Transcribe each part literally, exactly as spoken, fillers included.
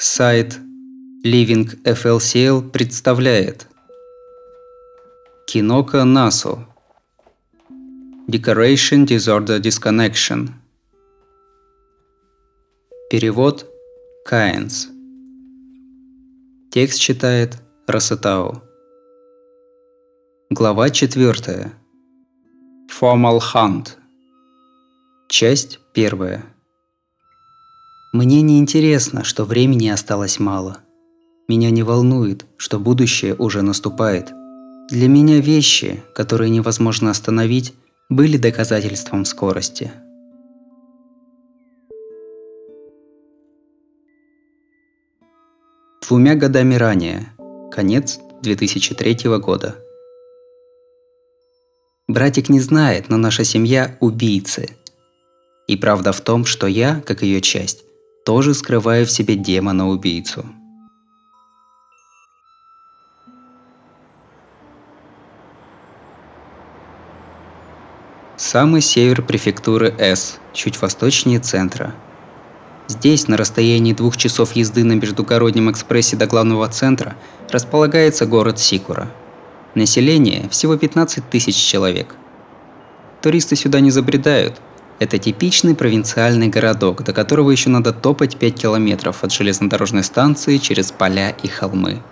Сайт Living эф эл си эл представляет Киноко Насу Decoration Disorder Disconnection. Перевод Каэнс. Текст читает Расетао. Глава четвертая. Formal Hunt. Часть первая. Мне не интересно, что времени осталось мало. Меня не волнует, что будущее уже наступает. Для меня вещи, которые невозможно остановить, были доказательством скорости. Двумя годами ранее, конец две тысячи третьего года. Братик не знает, но наша семья – убийцы. И правда в том, что я, как ее часть, тоже скрываю в себе демона-убийцу. Самый север префектуры С, чуть восточнее центра. Здесь, на расстоянии двух часов езды на междугороднем экспрессе до главного центра, располагается город Сикура. Население всего пятнадцать тысяч человек. Туристы сюда не забредают. Это типичный провинциальный городок, до которого еще надо топать пять километров от железнодорожной станции через поля и холмы.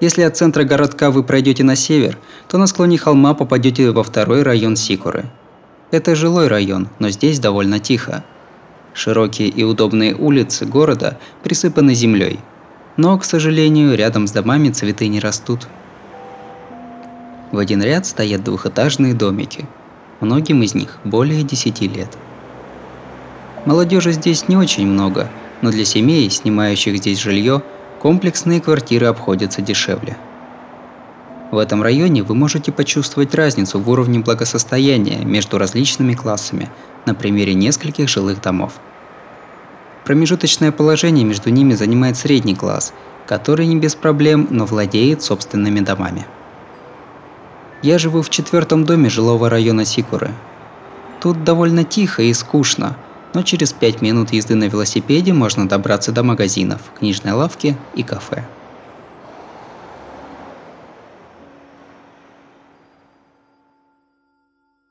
Если от центра городка вы пройдете на север, то на склоне холма попадете во второй район Сикуры. Это жилой район, но здесь довольно тихо. Широкие и удобные улицы города присыпаны землей, но, к сожалению, рядом с домами цветы не растут. В один ряд стоят двухэтажные домики. Многим из них более десяти лет. Молодежи здесь не очень много, но для семей, снимающих здесь жилье, комплексные квартиры обходятся дешевле. В этом районе вы можете почувствовать разницу в уровне благосостояния между различными классами на примере нескольких жилых домов. Промежуточное положение между ними занимает средний класс, который не без проблем, но владеет собственными домами. Я живу в четвертом доме жилого района Сикуры. Тут довольно тихо и скучно, но через пять минут езды на велосипеде можно добраться до магазинов, книжной лавки и кафе.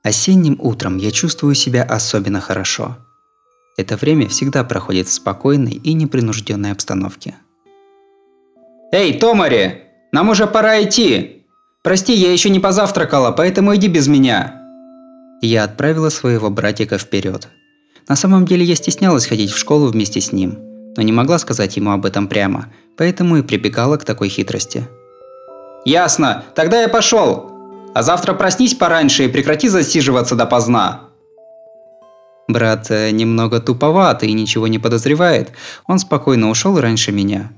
Осенним утром я чувствую себя особенно хорошо. Это время всегда проходит в спокойной и непринужденной обстановке. «Эй, Томари! Нам уже пора идти! Прости, я еще не позавтракала, поэтому иди без меня!» Я отправила своего братика вперед. На самом деле я стеснялась ходить в школу вместе с ним, но не могла сказать ему об этом прямо, поэтому и прибегала к такой хитрости. «Ясно, тогда я пошел! А завтра проснись пораньше и прекрати засиживаться допоздна!» Брат немного туповат и ничего не подозревает, он спокойно ушел раньше меня.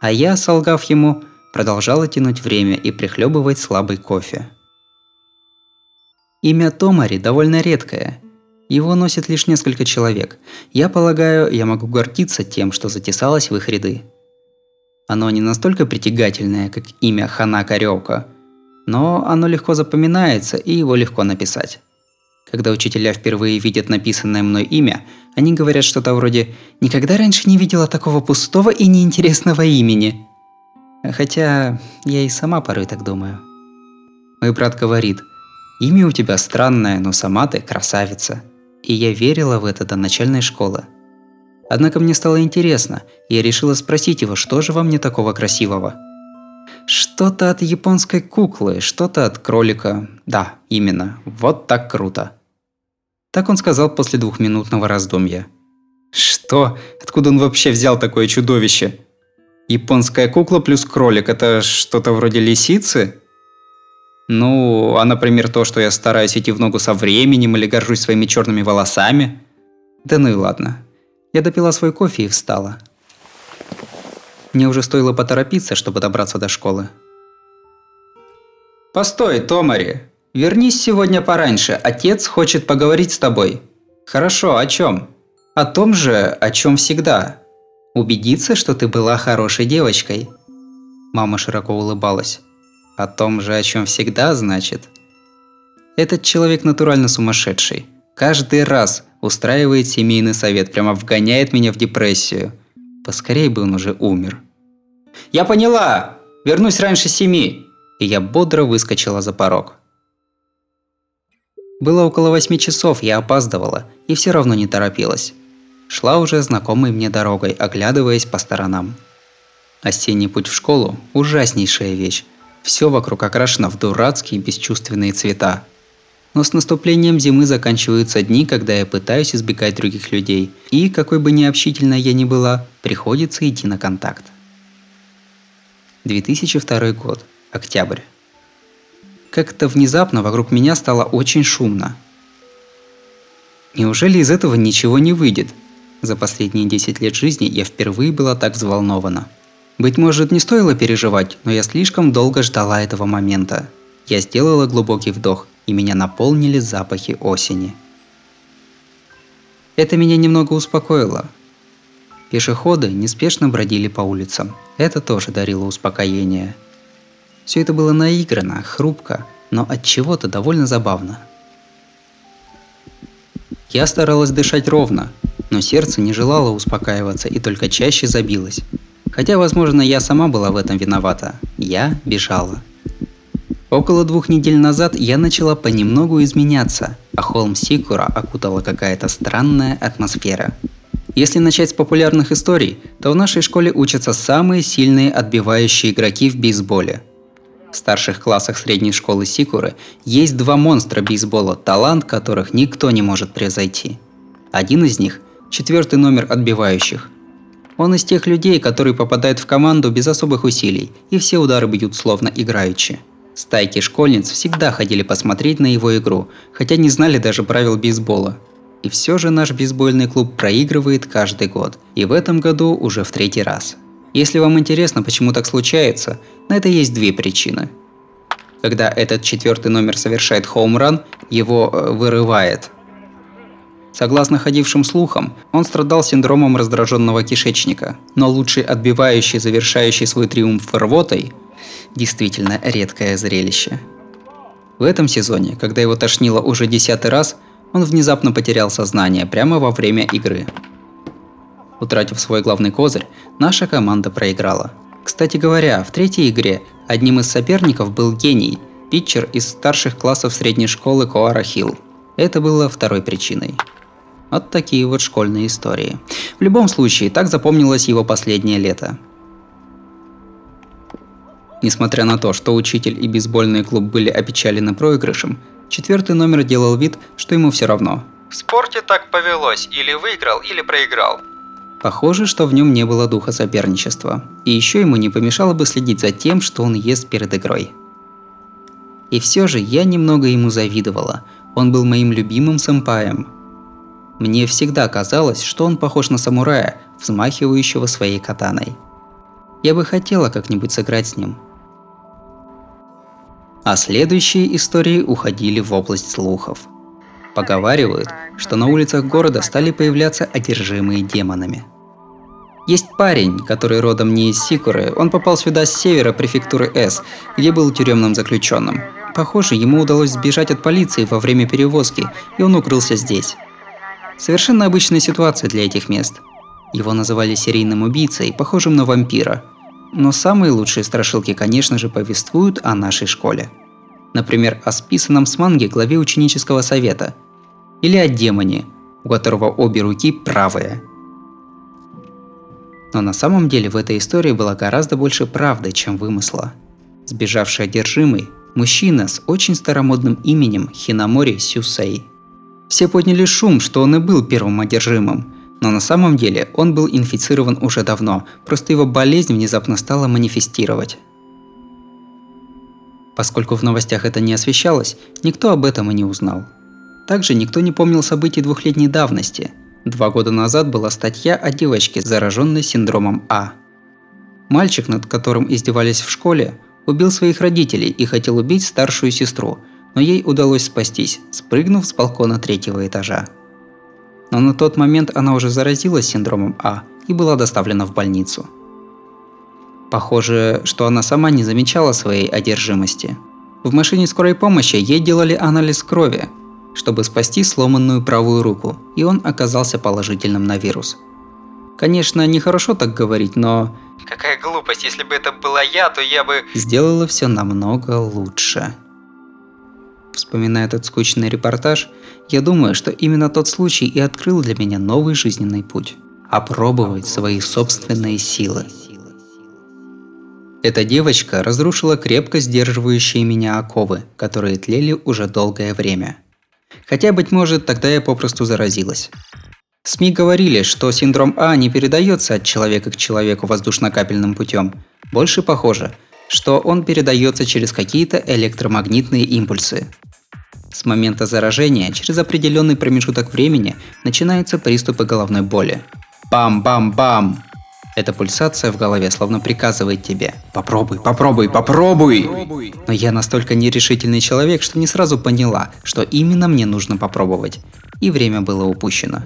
А я, солгав ему, продолжала тянуть время и прихлебывать слабый кофе. Имя Томари довольно редкое. Его носит лишь несколько человек. Я полагаю, я могу гордиться тем, что затесалось в их ряды. Оно не настолько притягательное, как имя Хана Карёвка, но оно легко запоминается и его легко написать. Когда учителя впервые видят написанное мной имя, они говорят что-то вроде «Никогда раньше не видела такого пустого и неинтересного имени». Хотя я и сама порой так думаю. Мой брат говорит, имя у тебя странное, но сама ты красавица. И я верила в это до начальной школы. Однако мне стало интересно, и я решила спросить его, что же во мне такого красивого. Что-то от японской куклы, что-то от кролика. Да, именно, вот так круто. Так он сказал после двухминутного раздумья. Что? Откуда он вообще взял такое чудовище? Японская кукла плюс кролик – это что-то вроде лисицы? Ну, а например то, что я стараюсь идти в ногу со временем или горжусь своими черными волосами? Да ну и ладно. Я допила свой кофе и встала. Мне уже стоило поторопиться, чтобы добраться до школы. Постой, Томари. Вернись сегодня пораньше, отец хочет поговорить с тобой. Хорошо, о чем? О том же, о чем всегда. Убедиться, что ты была хорошей девочкой. Мама широко улыбалась. О том же, о чем всегда, значит. Этот человек натурально сумасшедший. Каждый раз устраивает семейный совет, прямо вгоняет меня в депрессию. Поскорей бы он уже умер. «Я поняла! Вернусь раньше семи!» И я бодро выскочила за порог. Было около восьми часов, я опаздывала и все равно не торопилась. Шла уже знакомой мне дорогой, оглядываясь по сторонам. Осенний путь в школу – ужаснейшая вещь. Все вокруг окрашено в дурацкие бесчувственные цвета. Но с наступлением зимы заканчиваются дни, когда я пытаюсь избегать других людей, и, какой бы необщительной я ни была, приходится идти на контакт. две тысячи второй год. Октябрь. Как-то внезапно вокруг меня стало очень шумно. Неужели из этого ничего не выйдет? За последние десять лет жизни я впервые была так взволнована. Быть может, не стоило переживать, но я слишком долго ждала этого момента. Я сделала глубокий вдох, и меня наполнили запахи осени. Это меня немного успокоило. Пешеходы неспешно бродили по улицам. Это тоже дарило успокоение. Все это было наиграно, хрупко, но отчего-то довольно забавно. Я старалась дышать ровно, но сердце не желало успокаиваться и только чаще забилось. Хотя, возможно, я сама была в этом виновата. Я бежала. Около двух недель назад я начала понемногу изменяться, а холм Сикура окутала какая-то странная атмосфера. Если начать с популярных историй, то в нашей школе учатся самые сильные отбивающие игроки в бейсболе. В старших классах средней школы Сикуры есть два монстра бейсбола, талант которых никто не может превзойти. Один из них – четвертый номер отбивающих. Он из тех людей, которые попадают в команду без особых усилий, и все удары бьют словно играючи. Стайки школьниц всегда ходили посмотреть на его игру, хотя не знали даже правил бейсбола. И все же наш бейсбольный клуб проигрывает каждый год, и в этом году уже в третий раз. Если вам интересно, почему так случается, на это есть две причины. Когда этот четвертый номер совершает хоумран, его э, вырывает. Согласно ходившим слухам, он страдал синдромом раздраженного кишечника, но лучший отбивающий, завершающий свой триумф рвотой, действительно редкое зрелище. В этом сезоне, когда его тошнило уже десятый раз, он внезапно потерял сознание прямо во время игры. Утратив свой главный козырь, наша команда проиграла. Кстати говоря, в третьей игре одним из соперников был гений, питчер из старших классов средней школы Коара Хилл. Это было второй причиной. Вот такие вот школьные истории. В любом случае, так запомнилось его последнее лето. Несмотря на то, что учитель и бейсбольный клуб были опечалены проигрышем, четвертый номер делал вид, что ему все равно. В спорте так повелось, или выиграл, или проиграл. Похоже, что в нем не было духа соперничества. И еще ему не помешало бы следить за тем, что он ест перед игрой. И все же я немного ему завидовала. Он был моим любимым сэмпаем. Мне всегда казалось, что он похож на самурая, взмахивающего своей катаной. Я бы хотела как-нибудь сыграть с ним. А следующие истории уходили в область слухов. Поговаривают, что на улицах города стали появляться одержимые демонами. Есть парень, который родом не из Сикуры, он попал сюда с севера префектуры С, где был тюремным заключенным. Похоже, ему удалось сбежать от полиции во время перевозки, и он укрылся здесь. Совершенно обычная ситуация для этих мест. Его называли серийным убийцей, похожим на вампира. Но самые лучшие страшилки, конечно же, повествуют о нашей школе. Например, о списанном с манги главе ученического совета. Или о демоне, у которого обе руки правые. Но на самом деле в этой истории было гораздо больше правды, чем вымысла. Сбежавший одержимый – мужчина с очень старомодным именем Хинамори Сюсей. Все подняли шум, что он и был первым одержимым. Но на самом деле он был инфицирован уже давно, просто его болезнь внезапно стала манифестировать. Поскольку в новостях это не освещалось, никто об этом и не узнал. Также никто не помнил событий двухлетней давности. Два года назад была статья о девочке, зараженной синдромом А. Мальчик, над которым издевались в школе, убил своих родителей и хотел убить старшую сестру, но ей удалось спастись, спрыгнув с балкона третьего этажа. Но на тот момент она уже заразилась синдромом А и была доставлена в больницу. Похоже, что она сама не замечала своей одержимости. В машине скорой помощи ей делали анализ крови, чтобы спасти сломанную правую руку, и он оказался положительным на вирус. Конечно, нехорошо так говорить, но... Какая глупость, если бы это была я, то я бы... Сделала все намного лучше. Вспоминая этот скучный репортаж, я думаю, что именно тот случай и открыл для меня новый жизненный путь. Опробовать свои собственные силы. Эта девочка разрушила крепко сдерживающие меня оковы, которые тлели уже долгое время. Хотя, быть может, тогда я попросту заразилась. СМИ говорили, что синдром А не передается от человека к человеку воздушно-капельным путем. Больше похоже, что он передается через какие-то электромагнитные импульсы. С момента заражения через определенный промежуток времени начинаются приступы головной боли. Бам-бам-бам! Эта пульсация в голове словно приказывает тебе: «Попробуй, попробуй, попробуй!» Но я настолько нерешительный человек, что не сразу поняла, что именно мне нужно попробовать. И время было упущено.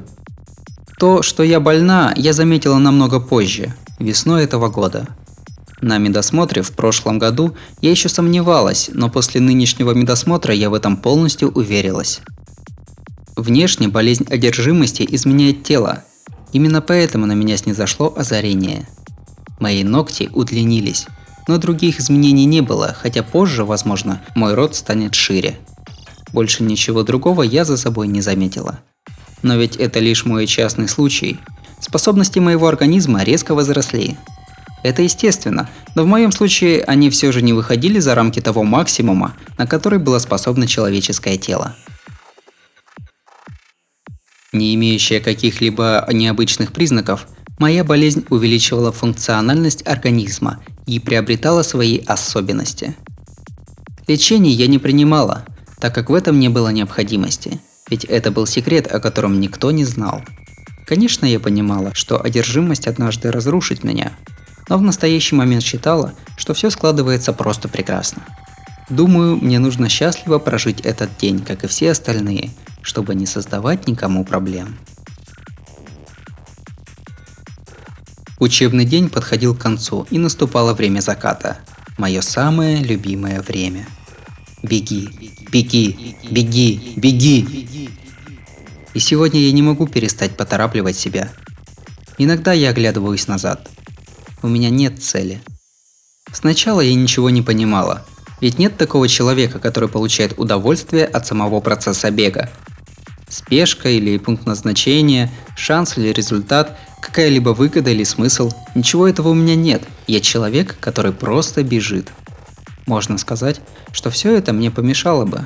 То, что я больна, я заметила намного позже, весной этого года. На медосмотре в прошлом году я еще сомневалась, но после нынешнего медосмотра я в этом полностью уверилась. Внешне болезнь одержимости изменяет тело. Именно поэтому на меня снизошло озарение. Мои ногти удлинились, но других изменений не было, хотя позже, возможно, мой рот станет шире. Больше ничего другого я за собой не заметила. Но ведь это лишь мой частный случай. Способности моего организма резко возросли. Это естественно, но в моем случае они все же не выходили за рамки того максимума, на который было способно человеческое тело. Не имеющая каких-либо необычных признаков, моя болезнь увеличивала функциональность организма и приобретала свои особенности. Лечение я не принимала, так как в этом не было необходимости. Ведь это был секрет, о котором никто не знал. Конечно, я понимала, что одержимость однажды разрушит меня, но в настоящий момент считала, что все складывается просто прекрасно. Думаю, мне нужно счастливо прожить этот день, как и все остальные, чтобы не создавать никому проблем. Учебный день подходил к концу, и наступало время заката. Мое самое любимое время. Беги, беги, беги, беги! И сегодня я не могу перестать поторапливать себя. Иногда я оглядываюсь назад. У меня нет цели. Сначала я ничего не понимала, ведь нет такого человека, который получает удовольствие от самого процесса бега. Спешка или пункт назначения, шанс или результат, какая-либо выгода или смысл – ничего этого у меня нет. Я человек, который просто бежит. Можно сказать, что все это мне помешало бы.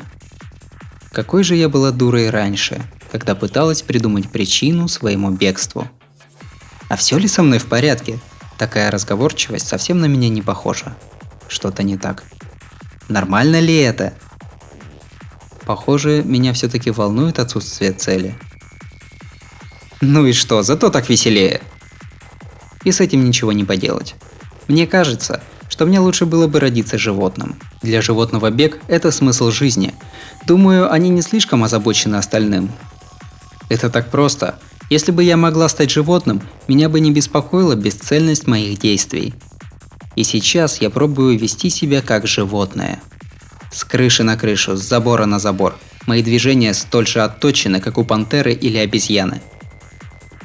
Какой же я была дурой раньше, когда пыталась придумать причину своему бегству. А все ли со мной в порядке? Такая разговорчивость совсем на меня не похожа. Что-то не так. Нормально ли это? Похоже, меня все-таки волнует отсутствие цели. Ну и что, зато так веселее. И с этим ничего не поделать. Мне кажется, что мне лучше было бы родиться животным. Для животного бег – это смысл жизни. Думаю, они не слишком озабочены остальным. Это так просто. Если бы я могла стать животным, меня бы не беспокоила бесцельность моих действий. И сейчас я пробую вести себя как животное. С крыши на крышу, с забора на забор. Мои движения столь же отточены, как у пантеры или обезьяны.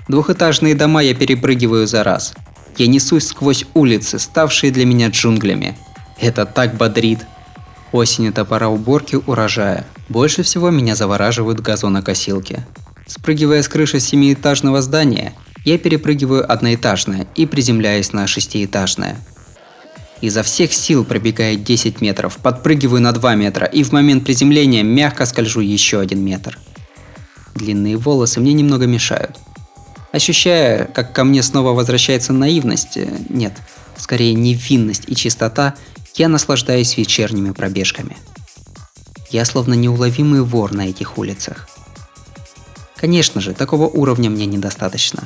Двухэтажные дома я перепрыгиваю за раз. Я несусь сквозь улицы, ставшие для меня джунглями. Это так бодрит. Осень – это пора уборки урожая. Больше всего меня завораживают газонокосилки. Спрыгивая с крыши семиэтажного здания, я перепрыгиваю одноэтажное и приземляюсь на шестиэтажное. Изо всех сил пробегаю десять метров, подпрыгиваю на два метра и в момент приземления мягко скольжу еще один метр. Длинные волосы мне немного мешают. Ощущая, как ко мне снова возвращается наивность, нет, скорее невинность и чистота, я наслаждаюсь вечерними пробежками. Я словно неуловимый вор на этих улицах. Конечно же, такого уровня мне недостаточно.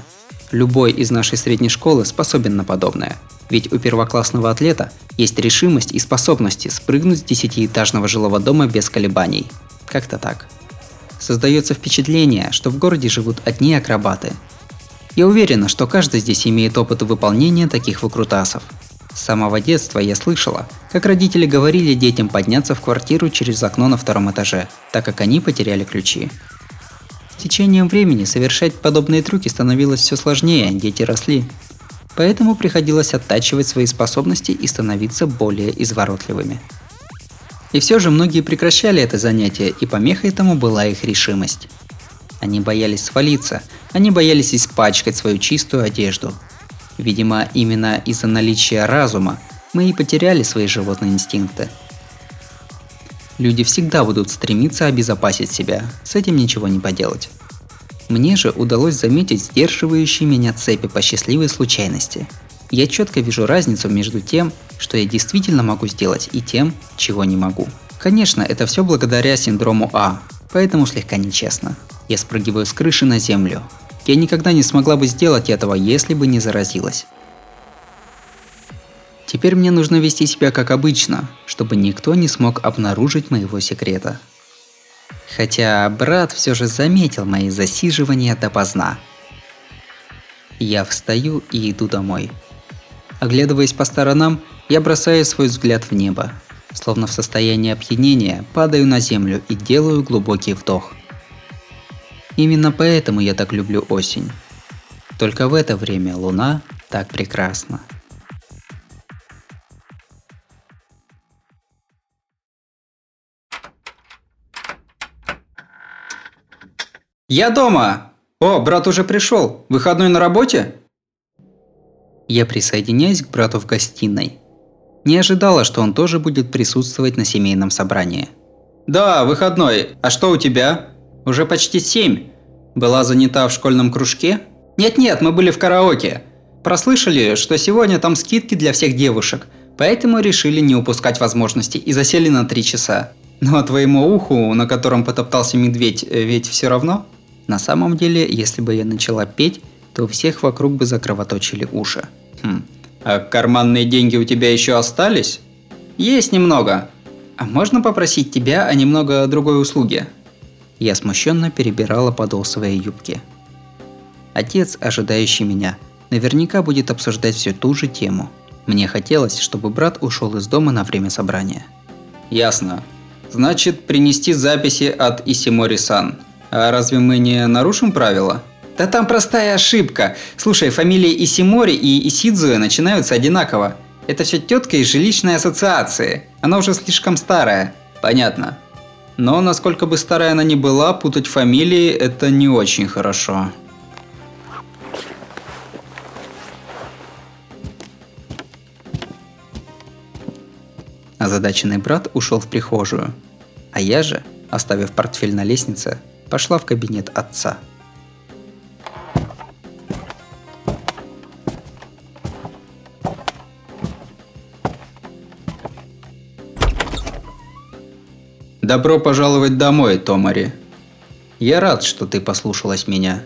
Любой из нашей средней школы способен на подобное, ведь у первоклассного атлета есть решимость и способности спрыгнуть с десятиэтажного жилого дома без колебаний. Как-то так. Создается впечатление, что в городе живут одни акробаты. Я уверена, что каждый здесь имеет опыт выполнения таких выкрутасов. С самого детства я слышала, как родители говорили детям подняться в квартиру через окно на втором этаже, так как они потеряли ключи. С С течением времени совершать подобные трюки становилось все сложнее, дети росли. Поэтому приходилось оттачивать свои способности и становиться более изворотливыми. И все же многие прекращали это занятие, и помехой этому была их решимость. Они боялись свалиться, они боялись испачкать свою чистую одежду. Видимо, именно из-за наличия разума мы и потеряли свои животные инстинкты. Люди всегда будут стремиться обезопасить себя, с этим ничего не поделать. Мне же удалось заметить сдерживающие меня цепи по счастливой случайности. Я четко вижу разницу между тем, что я действительно могу сделать, и тем, чего не могу. Конечно, это все благодаря синдрому А, поэтому слегка нечестно. Я спрыгиваю с крыши на землю. Я никогда не смогла бы сделать этого, если бы не заразилась. Теперь мне нужно вести себя как обычно, чтобы никто не смог обнаружить моего секрета. Хотя брат все же заметил мои засиживания допоздна. Я встаю и иду домой. Оглядываясь по сторонам, я бросаю свой взгляд в небо. Словно в состоянии опьянения, падаю на землю и делаю глубокий вдох. Именно поэтому я так люблю осень. Только в это время луна так прекрасна. Я дома! О, брат уже пришел! Выходной на работе? Я присоединяюсь к брату в гостиной. Не ожидала, что он тоже будет присутствовать на семейном собрании. Да, выходной. А что у тебя? Уже почти семь. Была занята в школьном кружке? Нет-нет, мы были в караоке. Прослышали, что сегодня там скидки для всех девушек, поэтому решили не упускать возможности и засели на три часа. Ну а твоему уху, на котором потоптался медведь, ведь все равно? На самом деле, если бы я начала петь, то у всех вокруг бы закровоточили уши. Хм. А карманные деньги у тебя еще остались? Есть немного. А можно попросить тебя о немного другой услуге? Я смущенно перебирала подол своей юбки. Отец, ожидающий меня, наверняка будет обсуждать всю ту же тему. Мне хотелось, чтобы брат ушел из дома на время собрания. Ясно. Значит, принести записи от Исимори-сан. А разве мы не нарушим правила? Да там простая ошибка. Слушай, фамилии Исимори и Исидзуэ начинаются одинаково. Это все тетка из жилищной ассоциации. Она уже слишком старая. Понятно. Но насколько бы старая она ни была, путать фамилии – это не очень хорошо. Озадаченный брат ушел в прихожую, а я же, оставив портфель на лестнице, пошла в кабинет отца. Добро пожаловать домой, Томари. Я рад, что ты послушалась меня.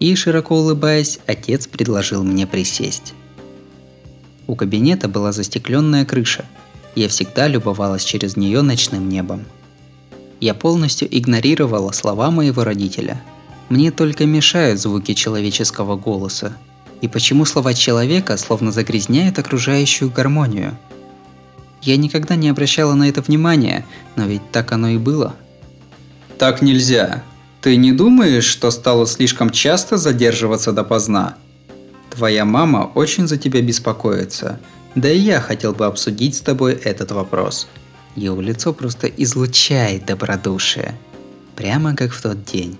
И, широко улыбаясь, отец предложил мне присесть. У кабинета была застекленная крыша. Я всегда любовалась через нее ночным небом. Я полностью игнорировала слова моего родителя. Мне только мешают звуки человеческого голоса. И почему слова человека словно загрязняют окружающую гармонию? Я никогда не обращала на это внимания, но ведь так оно и было. Так нельзя. Ты не думаешь, что стало слишком часто задерживаться допоздна? Твоя мама очень за тебя беспокоится. Да и я хотел бы обсудить с тобой этот вопрос. Его лицо просто излучает добродушие. Прямо как в тот день.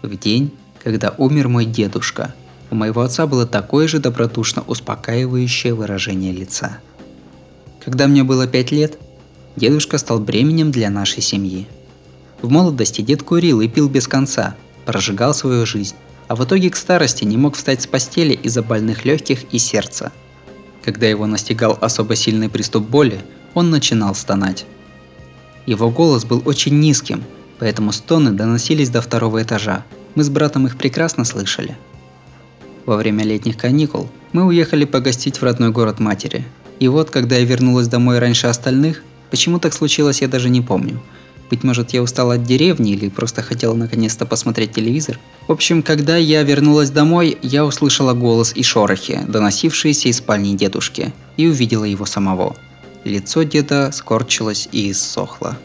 В день, когда умер мой дедушка. У моего отца было такое же добродушно успокаивающее выражение лица. Когда мне было пять лет, дедушка стал бременем для нашей семьи. В молодости дед курил и пил без конца, прожигал свою жизнь, а в итоге к старости не мог встать с постели из-за больных легких и сердца. Когда его настигал особо сильный приступ боли, он начинал стонать. Его голос был очень низким, поэтому стоны доносились до второго этажа. Мы с братом их прекрасно слышали. Во время летних каникул мы уехали погостить в родной город матери. И вот, когда я вернулась домой раньше остальных, почему так случилось, я даже не помню. Быть может, я устала от деревни или просто хотела наконец-то посмотреть телевизор. В общем, когда я вернулась домой, я услышала голос и шорохи, доносившиеся из спальни дедушки, и увидела его самого. Лицо деда скорчилось и иссохло.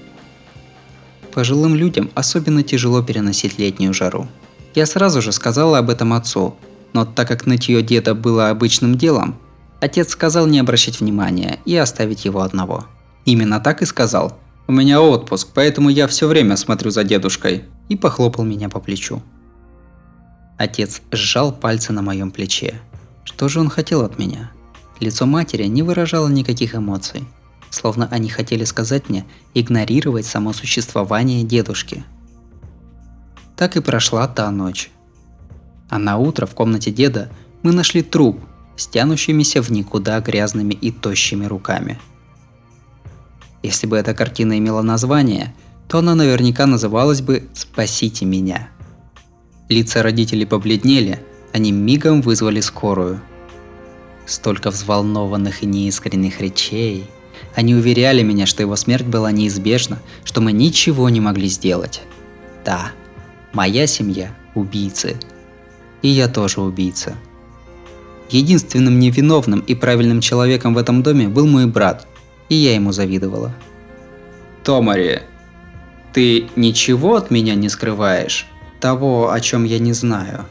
Пожилым людям особенно тяжело переносить летнюю жару. Я сразу же сказала об этом отцу, но так как нытье деда было обычным делом, отец сказал не обращать внимания и оставить его одного. Именно так и сказал. «У меня отпуск, поэтому я все время смотрю за дедушкой», и похлопал меня по плечу. Отец сжал пальцы на моем плече. Что же он хотел от меня? Лицо матери не выражало никаких эмоций, словно они хотели сказать мне игнорировать само существование дедушки. Так и прошла та ночь. А на утро в комнате деда мы нашли труп с тянущимися в никуда грязными и тощими руками. Если бы эта картина имела название, то она наверняка называлась бы «Спасите меня». Лица родителей побледнели, они мигом вызвали скорую. Столько взволнованных и неискренних речей. Они уверяли меня, что его смерть была неизбежна, что мы ничего не могли сделать. Да, моя семья – убийцы. И я тоже убийца. Единственным невиновным и правильным человеком в этом доме был мой брат, и я ему завидовала. «Томари, ты ничего от меня не скрываешь? Того, о чем я не знаю?»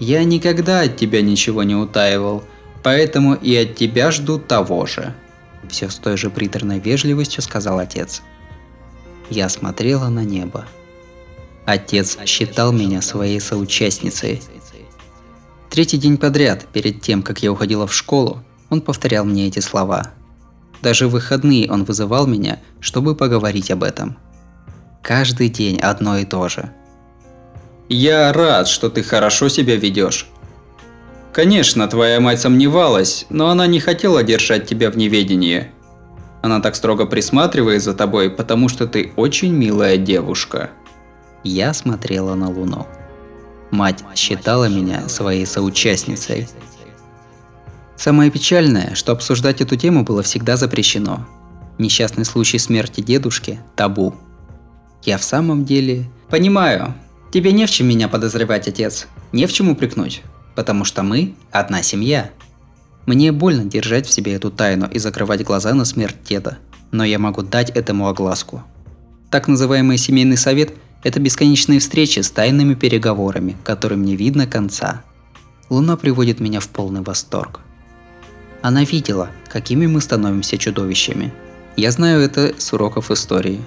«Я никогда от тебя ничего не утаивал, поэтому и от тебя жду того же», — все с той же приторной вежливостью сказал отец. Я смотрела на небо. Отец считал меня своей соучастницей. Третий день подряд, перед тем, как я уходила в школу, он повторял мне эти слова. Даже в выходные он вызывал меня, чтобы поговорить об этом. Каждый день одно и то же. «Я рад, что ты хорошо себя ведешь. Конечно, твоя мать сомневалась, но она не хотела держать тебя в неведении. Она так строго присматривает за тобой, потому что ты очень милая девушка». Я смотрела на Луну. Мать считала меня своей соучастницей. Самое печальное, что обсуждать эту тему было всегда запрещено. Несчастный случай смерти дедушки – табу. Я в самом деле… «Понимаю, тебе не в чем меня подозревать, отец, не в чем упрекнуть, потому что мы – одна семья. Мне больно держать в себе эту тайну и закрывать глаза на смерть деда, но я могу дать этому огласку. Так называемый семейный совет – это бесконечные встречи с тайными переговорами, которым не видно конца. Луна приводит меня в полный восторг. Она видела, какими мы становимся чудовищами. Я знаю это с уроков истории.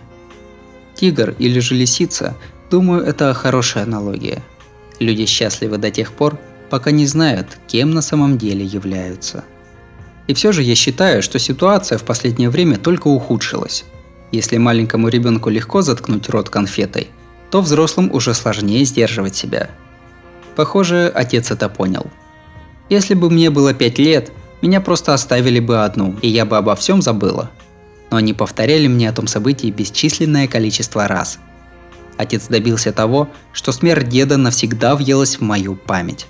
Тигр или же лисица, думаю, это хорошая аналогия. Люди счастливы до тех пор, пока не знают, кем на самом деле являются. И все же я считаю, что ситуация в последнее время только ухудшилась. Если маленькому ребенку легко заткнуть рот конфетой, то взрослым уже сложнее сдерживать себя. Похоже, отец это понял. Если бы мне было пять лет, меня просто оставили бы одну, и я бы обо всем забыла. Но они повторяли мне о том событии бесчисленное количество раз. Отец добился того, что смерть деда навсегда въелась в мою память.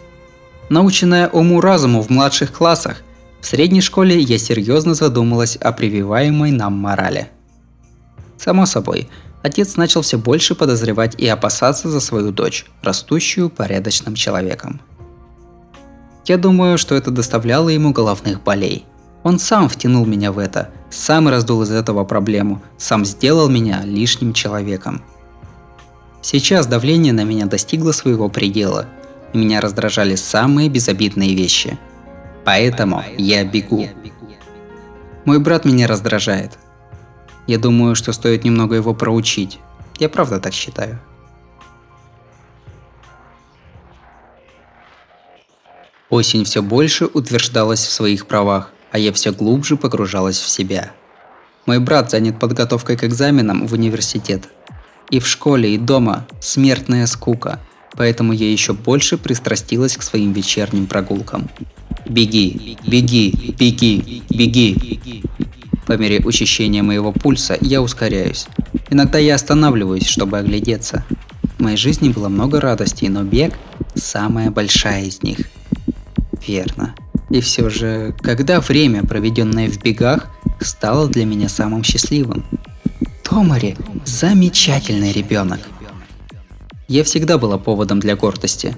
Наученная уму-разуму в младших классах, в средней школе я серьезно задумалась о прививаемой нам морали. Само собой, отец начал все больше подозревать и опасаться за свою дочь, растущую порядочным человеком. Я думаю, что это доставляло ему головных болей. Он сам втянул меня в это, сам раздул из этого проблему, сам сделал меня лишним человеком. Сейчас давление на меня достигло своего предела, и меня раздражали самые безобидные вещи. Поэтому я бегу. Мой брат меня раздражает. Я думаю, что стоит немного его проучить. Я правда так считаю. Осень все больше утверждалась в своих правах, а я все глубже погружалась в себя. Мой брат занят подготовкой к экзаменам в университет. И в школе, и дома смертная скука, поэтому я еще больше пристрастилась к своим вечерним прогулкам. Беги, беги, беги, беги. По мере учащения моего пульса я ускоряюсь. Иногда я останавливаюсь, чтобы оглядеться. В моей жизни было много радостей, но бег – самая большая из них. Верно. И все же, когда время, проведенное в бегах, стало для меня самым счастливым? Томари – замечательный ребенок. Я всегда была поводом для гордости.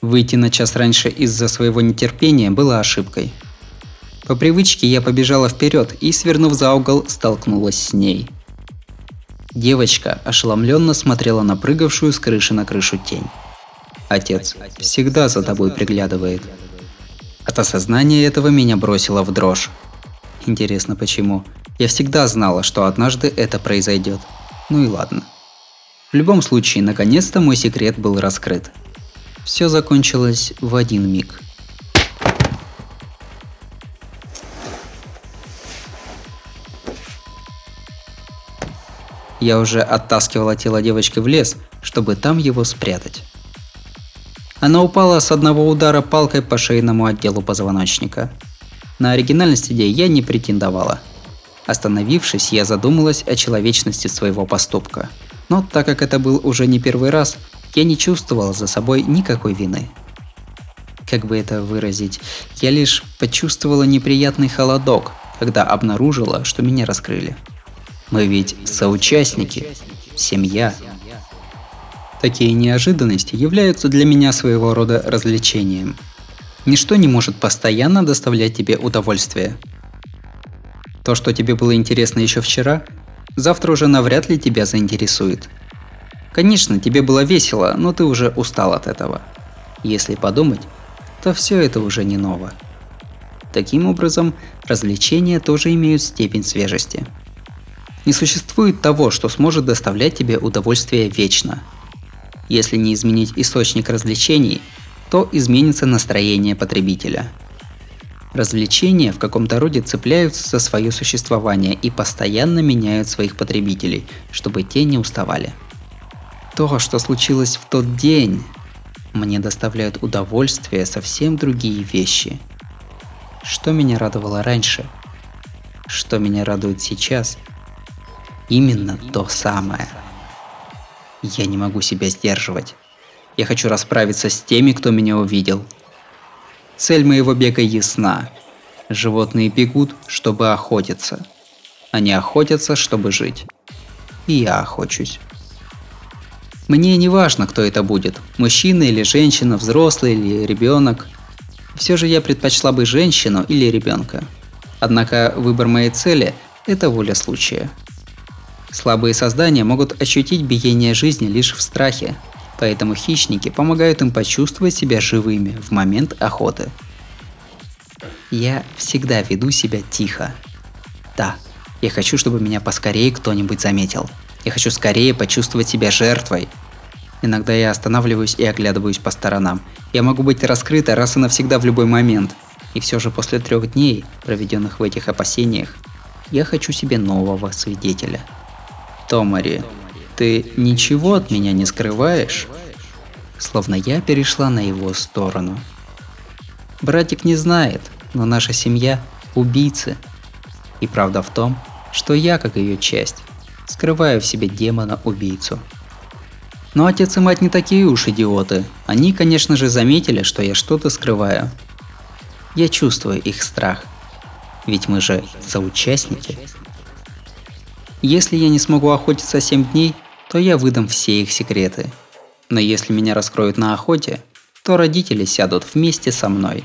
Выйти на час раньше из-за своего нетерпения было ошибкой. По привычке я побежала вперед и, свернув за угол, столкнулась с ней. Девочка ошеломленно смотрела на прыгавшую с крыши на крышу тень. Отец всегда за тобой приглядывает. От осознания этого меня бросило в дрожь. Интересно, почему? Я всегда знала, что однажды это произойдет. Ну и ладно. В любом случае, наконец-то мой секрет был раскрыт. Все закончилось в один миг. Я уже оттаскивала тело девочки в лес, чтобы там его спрятать. Она упала с одного удара палкой по шейному отделу позвоночника. На оригинальность идеи я не претендовала. Остановившись, я задумалась о человечности своего поступка. Но так как это был уже не первый раз, я не чувствовала за собой никакой вины. Как бы это выразить, я лишь почувствовала неприятный холодок, когда обнаружила, что меня раскрыли. Мы ведь соучастники, семья. Такие неожиданности являются для меня своего рода развлечением. Ничто не может постоянно доставлять тебе удовольствие. То, что тебе было интересно еще вчера, завтра уже навряд ли тебя заинтересует. Конечно, тебе было весело, но ты уже устал от этого. Если подумать, то все это уже не ново. Таким образом, развлечения тоже имеют степень свежести. Не существует того, что сможет доставлять тебе удовольствие вечно. Если не изменить источник развлечений, то изменится настроение потребителя. Развлечения в каком-то роде цепляются за свое существование и постоянно меняют своих потребителей, чтобы те не уставали. То, что случилось в тот день, мне доставляют удовольствие совсем другие вещи. Что меня радовало раньше? Что меня радует сейчас? Именно то самое. Я не могу себя сдерживать. Я хочу расправиться с теми, кто меня увидел. Цель моего бега ясна. Животные бегут, чтобы охотиться. Они охотятся, чтобы жить. И я охочусь. Мне не важно, кто это будет. Мужчина или женщина, взрослый или ребенок. Все же я предпочла бы женщину или ребенка. Однако выбор моей цели – это воля случая. Слабые создания могут ощутить биение жизни лишь в страхе, поэтому хищники помогают им почувствовать себя живыми в момент охоты. Я всегда веду себя тихо. Да, я хочу, чтобы меня поскорее кто-нибудь заметил. Я хочу скорее почувствовать себя жертвой. Иногда я останавливаюсь и оглядываюсь по сторонам. Я могу быть раскрыта раз и навсегда в любой момент. И все же после трех дней, проведенных в этих опасениях, я хочу себе нового свидетеля. Томари, ты ничего от меня не скрываешь? Словно я перешла на его сторону. Братик не знает, но наша семья – убийцы. И правда в том, что я, как ее часть, скрываю в себе демона-убийцу. Но отец и мать не такие уж идиоты. Они, конечно же, заметили, что я что-то скрываю. Я чувствую их страх. Ведь мы же соучастники. Если я не смогу охотиться семь дней, то я выдам все их секреты. Но если меня раскроют на охоте, то родители сядут вместе со мной.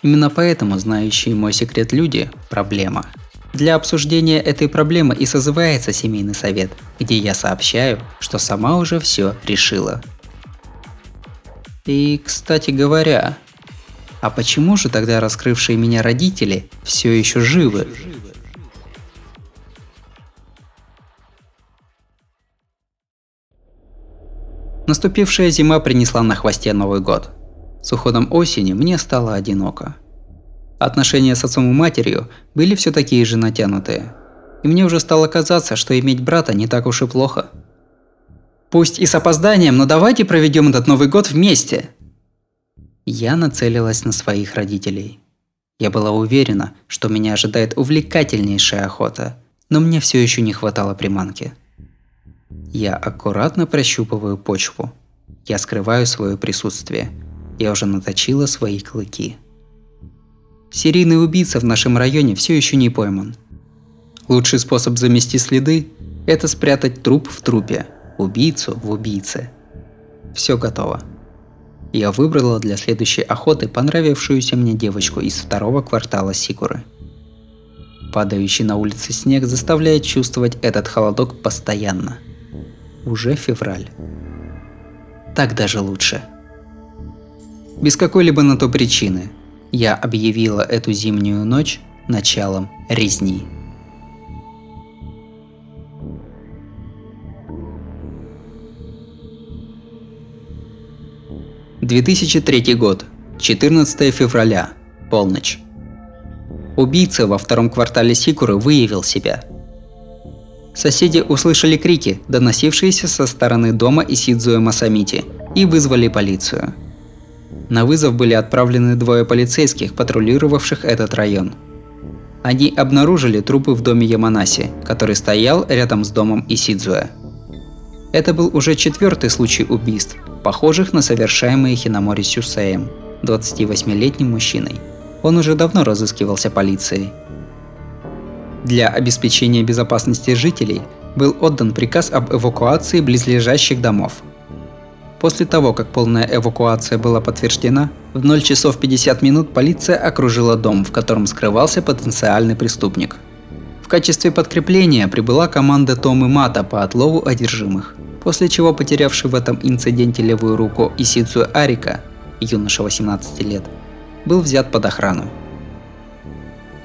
Именно поэтому знающие мой секрет люди – проблема. Для обсуждения этой проблемы и созывается семейный совет, где я сообщаю, что сама уже все решила. И, кстати говоря, а почему же тогда раскрывшие меня родители все еще живы? Наступившая зима принесла на хвосте Новый год. С уходом осени мне стало одиноко. Отношения с отцом и матерью были все такие же натянутые. И мне уже стало казаться, что иметь брата не так уж и плохо. Пусть и с опозданием, но давайте проведем этот Новый год вместе. Я нацелилась на своих родителей. Я была уверена, что меня ожидает увлекательнейшая охота, но мне все еще не хватало приманки. Я аккуратно прощупываю почву. Я скрываю свое присутствие. Я уже наточила свои клыки. Серийный убийца в нашем районе все еще не пойман. Лучший способ замести следы – это спрятать труп в трупе, убийцу в убийце. Все готово. Я выбрала для следующей охоты понравившуюся мне девочку из второго квартала Сикуры. Падающий на улице снег заставляет чувствовать этот холодок постоянно. Уже февраль. Так даже лучше. Без какой-либо на то причины я объявила эту зимнюю ночь началом резни. две тысячи третий год, четырнадцатое февраля, полночь. Убийца во втором квартале Сикуры выявил себя. Соседи услышали крики, доносившиеся со стороны дома Исидзуэ Масамити, и вызвали полицию. На вызов были отправлены двое полицейских, патрулировавших этот район. Они обнаружили трупы в доме Яманаси, который стоял рядом с домом Исидзуэ. Это был уже четвертый случай убийств, похожих на совершаемые Хинамори Сюсеем, двадцативосьмилетним мужчиной. Он уже давно разыскивался полицией. Для обеспечения безопасности жителей был отдан приказ об эвакуации близлежащих домов. После того, как полная эвакуация была подтверждена, в ноль часов пятьдесят минут полиция окружила дом, в котором скрывался потенциальный преступник. В качестве подкрепления прибыла команда Томы Мато по отлову одержимых, после чего потерявший в этом инциденте левую руку Исицу Арика, юноша восемнадцати лет, был взят под охрану.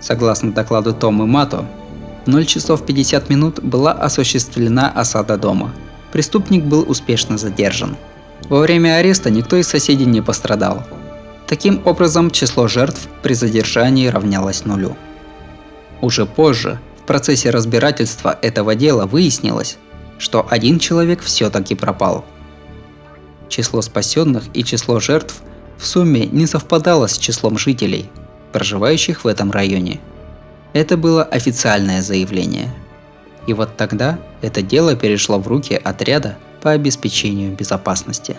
Согласно докладу Томы Мато, в ноль часов пятьдесят минут была осуществлена осада дома. Преступник был успешно задержан. Во время ареста никто из соседей не пострадал. Таким образом, число жертв при задержании равнялось нулю. Уже позже, в процессе разбирательства этого дела выяснилось, что один человек все-таки пропал. Число спасенных и число жертв в сумме не совпадало с числом жителей, проживающих в этом районе. Это было официальное заявление. И вот тогда это дело перешло в руки отряда по обеспечению безопасности.